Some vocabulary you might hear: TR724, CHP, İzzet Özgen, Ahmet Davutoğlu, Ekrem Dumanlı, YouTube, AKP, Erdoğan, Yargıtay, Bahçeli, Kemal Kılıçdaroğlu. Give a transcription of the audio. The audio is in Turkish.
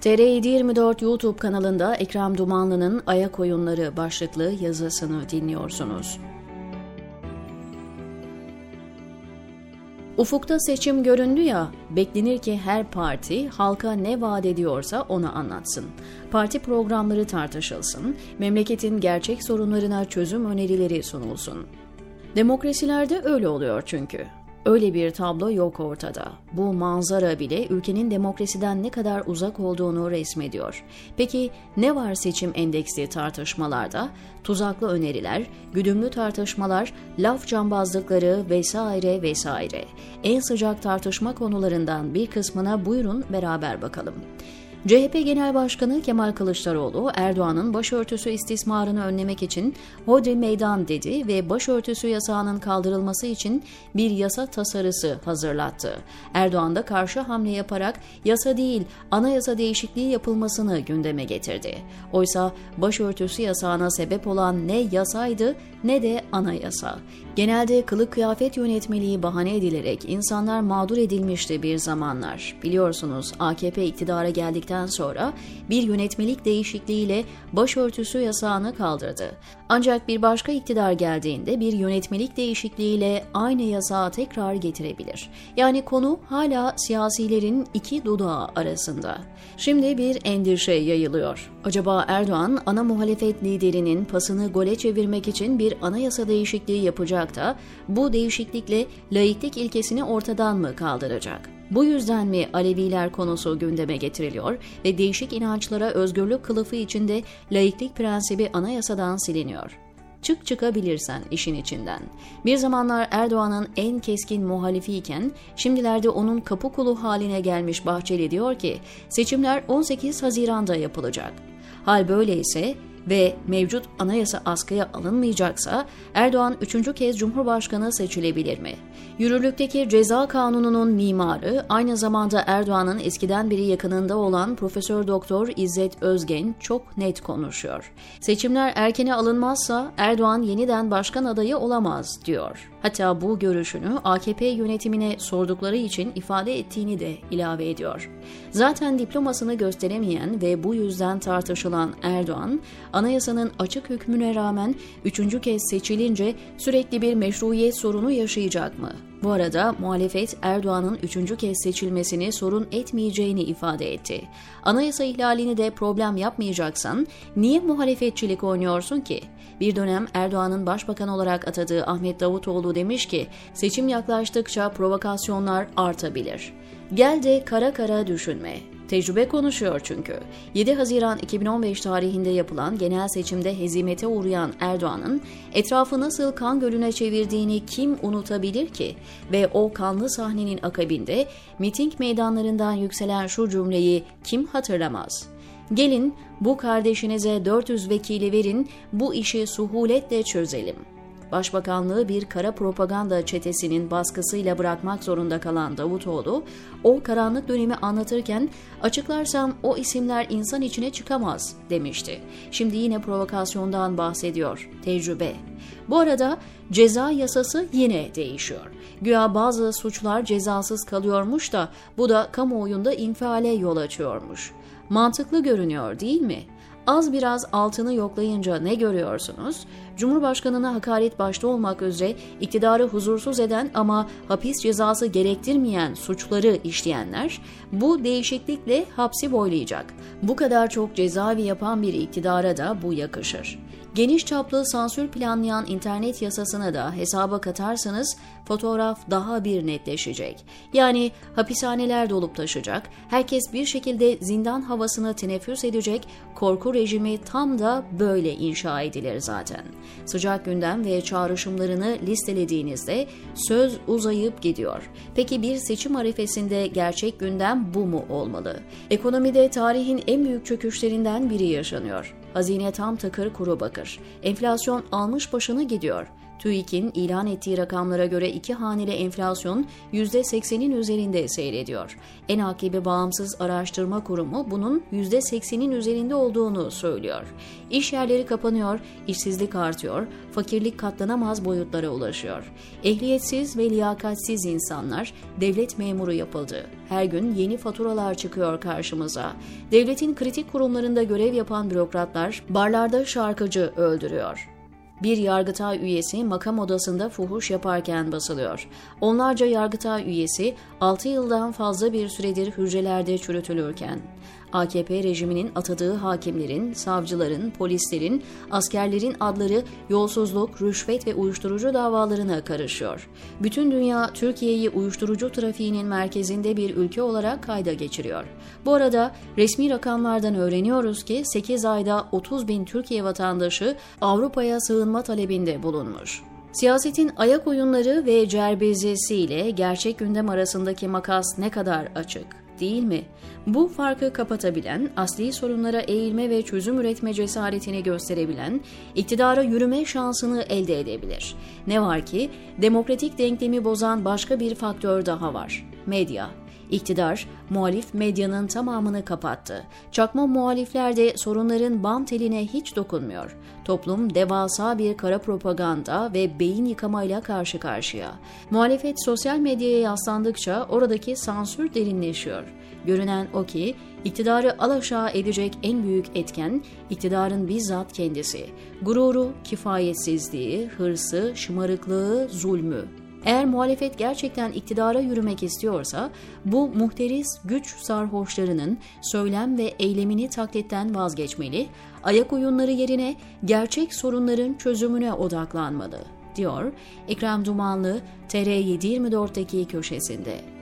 TR724 YouTube kanalında Ekrem Dumanlı'nın Ayak Oyunları başlıklı yazısını dinliyorsunuz. Ufukta seçim göründü ya, beklenir ki her parti halka ne vaat ediyorsa onu anlatsın. Parti programları tartışılsın, memleketin gerçek sorunlarına çözüm önerileri sunulsun. Demokrasilerde öyle oluyor çünkü. Öyle bir tablo yok ortada. Bu manzara bile ülkenin demokrasiden ne kadar uzak olduğunu resmediyor. Peki ne var seçim endeksli tartışmalarda? Tuzaklı öneriler, güdümlü tartışmalar, laf cambazlıkları vesaire vesaire. En sıcak tartışma konularından bir kısmına buyurun beraber bakalım. CHP Genel Başkanı Kemal Kılıçdaroğlu, Erdoğan'ın başörtüsü istismarını önlemek için hodri meydan dedi ve başörtüsü yasağının kaldırılması için bir yasa tasarısı hazırlattı. Erdoğan da karşı hamle yaparak yasa değil, anayasa değişikliği yapılmasını gündeme getirdi. Oysa başörtüsü yasağına sebep olan ne yasaydı ne de anayasa. Genelde kılık kıyafet yönetmeliği bahane edilerek insanlar mağdur edilmişti bir zamanlar. Biliyorsunuz AKP iktidara geldikten sonra bir yönetmelik değişikliğiyle başörtüsü yasağını kaldırdı. Ancak bir başka iktidar geldiğinde bir yönetmelik değişikliğiyle aynı yasağı tekrar getirebilir. Yani konu hala siyasilerin iki dudağı arasında. Şimdi bir endişe yayılıyor. Acaba Erdoğan ana muhalefet liderinin pasını gole çevirmek için bir anayasa değişikliği yapacak da bu değişiklikle laiklik ilkesini ortadan mı kaldıracak? Bu yüzden mi Aleviler konusu gündeme getiriliyor ve değişik inançlara özgürlük kılıfı içinde laiklik prensibi anayasadan siliniyor? Çık çıkabilirsen işin içinden. Bir zamanlar Erdoğan'ın en keskin muhalifiyken şimdilerde onun kapı kulu haline gelmiş Bahçeli diyor ki seçimler 18 Haziran'da yapılacak. Hal böyleyse ve mevcut anayasa askıya alınmayacaksa Erdoğan 3. kez Cumhurbaşkanı seçilebilir mi? Yürürlükteki ceza kanununun mimarı aynı zamanda Erdoğan'ın eskiden beri yakınında olan Profesör Doktor İzzet Özgen çok net konuşuyor. Seçimler erkene alınmazsa Erdoğan yeniden başkan adayı olamaz diyor. Hatta bu görüşünü AKP yönetimine sordukları için ifade ettiğini de ilave ediyor. Zaten diplomasını gösteremeyen ve bu yüzden tartışılan Erdoğan, anayasanın açık hükmüne rağmen 3. kez seçilince sürekli bir meşruiyet sorunu yaşayacak mı? Bu arada muhalefet Erdoğan'ın 3. kez seçilmesini sorun etmeyeceğini ifade etti. Anayasa ihlalini de problem yapmayacaksan niye muhalefetçilik oynuyorsun ki? Bir dönem Erdoğan'ın başbakan olarak atadığı Ahmet Davutoğlu demiş ki seçim yaklaştıkça provokasyonlar artabilir. Gel de kara kara düşünme. Tecrübe konuşuyor çünkü. 7 Haziran 2015 tarihinde yapılan genel seçimde hezimete uğrayan Erdoğan'ın etrafı nasıl kan gölüne çevirdiğini kim unutabilir ki? Ve o kanlı sahnenin akabinde miting meydanlarından yükselen şu cümleyi kim hatırlamaz? Gelin bu kardeşinize 400 vekili verin, bu işi suhuletle çözelim. Başbakanlığı bir kara propaganda çetesinin baskısıyla bırakmak zorunda kalan Davutoğlu, o karanlık dönemi anlatırken açıklarsam o isimler insan içine çıkamaz demişti. Şimdi yine provokasyondan bahsediyor. Tecrübe. Bu arada ceza yasası yine değişiyor. Güya bazı suçlar cezasız kalıyormuş da bu da kamuoyunda infiale yol açıyormuş. Mantıklı görünüyor değil mi? Az biraz altını yoklayınca ne görüyorsunuz? Cumhurbaşkanına hakaret başta olmak üzere iktidarı huzursuz eden ama hapis cezası gerektirmeyen suçları işleyenler bu değişiklikle hapsi boylayacak. Bu kadar çok cezaevi yapan bir iktidara da bu yakışır. Geniş çaplı sansür planlayan internet yasasını da hesaba katarsanız fotoğraf daha bir netleşecek. Yani hapishaneler dolup taşacak, herkes bir şekilde zindan havasını teneffüs edecek, korku rejimi tam da böyle inşa edilir zaten. Sıcak gündem ve çağrışımlarını listelediğinizde söz uzayıp gidiyor. Peki bir seçim arifesinde gerçek gündem bu mu olmalı? Ekonomide tarihin en büyük çöküşlerinden biri yaşanıyor. Hazine tam takır kuru bakır. Enflasyon almış başını gidiyor. TÜİK'in ilan ettiği rakamlara göre iki haneli enflasyon %80'in üzerinde seyrediyor. AKP Bağımsız Araştırma Kurumu bunun %80'in üzerinde olduğunu söylüyor. İş yerleri kapanıyor, işsizlik artıyor, fakirlik katlanamaz boyutlara ulaşıyor. Ehliyetsiz ve liyakatsiz insanlar devlet memuru yapıldı. Her gün yeni faturalar çıkıyor karşımıza. Devletin kritik kurumlarında görev yapan bürokratlar barlarda şarkıcı öldürüyor. Bir Yargıtay üyesi makam odasında fuhuş yaparken basılıyor. Onlarca Yargıtay üyesi 6 yıldan fazla bir süredir hücrelerde çürütülürken, AKP rejiminin atadığı hakimlerin, savcıların, polislerin, askerlerin adları yolsuzluk, rüşvet ve uyuşturucu davalarına karışıyor. Bütün dünya Türkiye'yi uyuşturucu trafiğinin merkezinde bir ülke olarak kayda geçiriyor. Bu arada resmi rakamlardan öğreniyoruz ki 8 ayda 30 bin Türkiye vatandaşı Avrupa'ya sığınma talebinde bulunmuş. Siyasetin ayak oyunları ve cerbezesiyle gerçek gündem arasındaki makas ne kadar açık, değil mi? Bu farkı kapatabilen, asli sorunlara eğilme ve çözüm üretme cesaretini gösterebilen, iktidara yürüme şansını elde edebilir. Ne var ki, demokratik denklemi bozan başka bir faktör daha var: medya. İktidar, muhalif medyanın tamamını kapattı. Çakma muhalifler de sorunların bam teline hiç dokunmuyor. Toplum devasa bir kara propaganda ve beyin yıkamayla karşı karşıya. Muhalefet sosyal medyaya yaslandıkça oradaki sansür derinleşiyor. Görünen o ki, iktidarı alaşağı edecek en büyük etken iktidarın bizzat kendisi. Gururu, kifayetsizliği, hırsı, şımarıklığı, zulmü. Eğer muhalefet gerçekten iktidara yürümek istiyorsa, bu muhteris güç sarhoşlarının söylem ve eylemini taklitten vazgeçmeli, ayak oyunları yerine gerçek sorunların çözümüne odaklanmalı, diyor Ekrem Dumanlı TR724'teki köşesinde.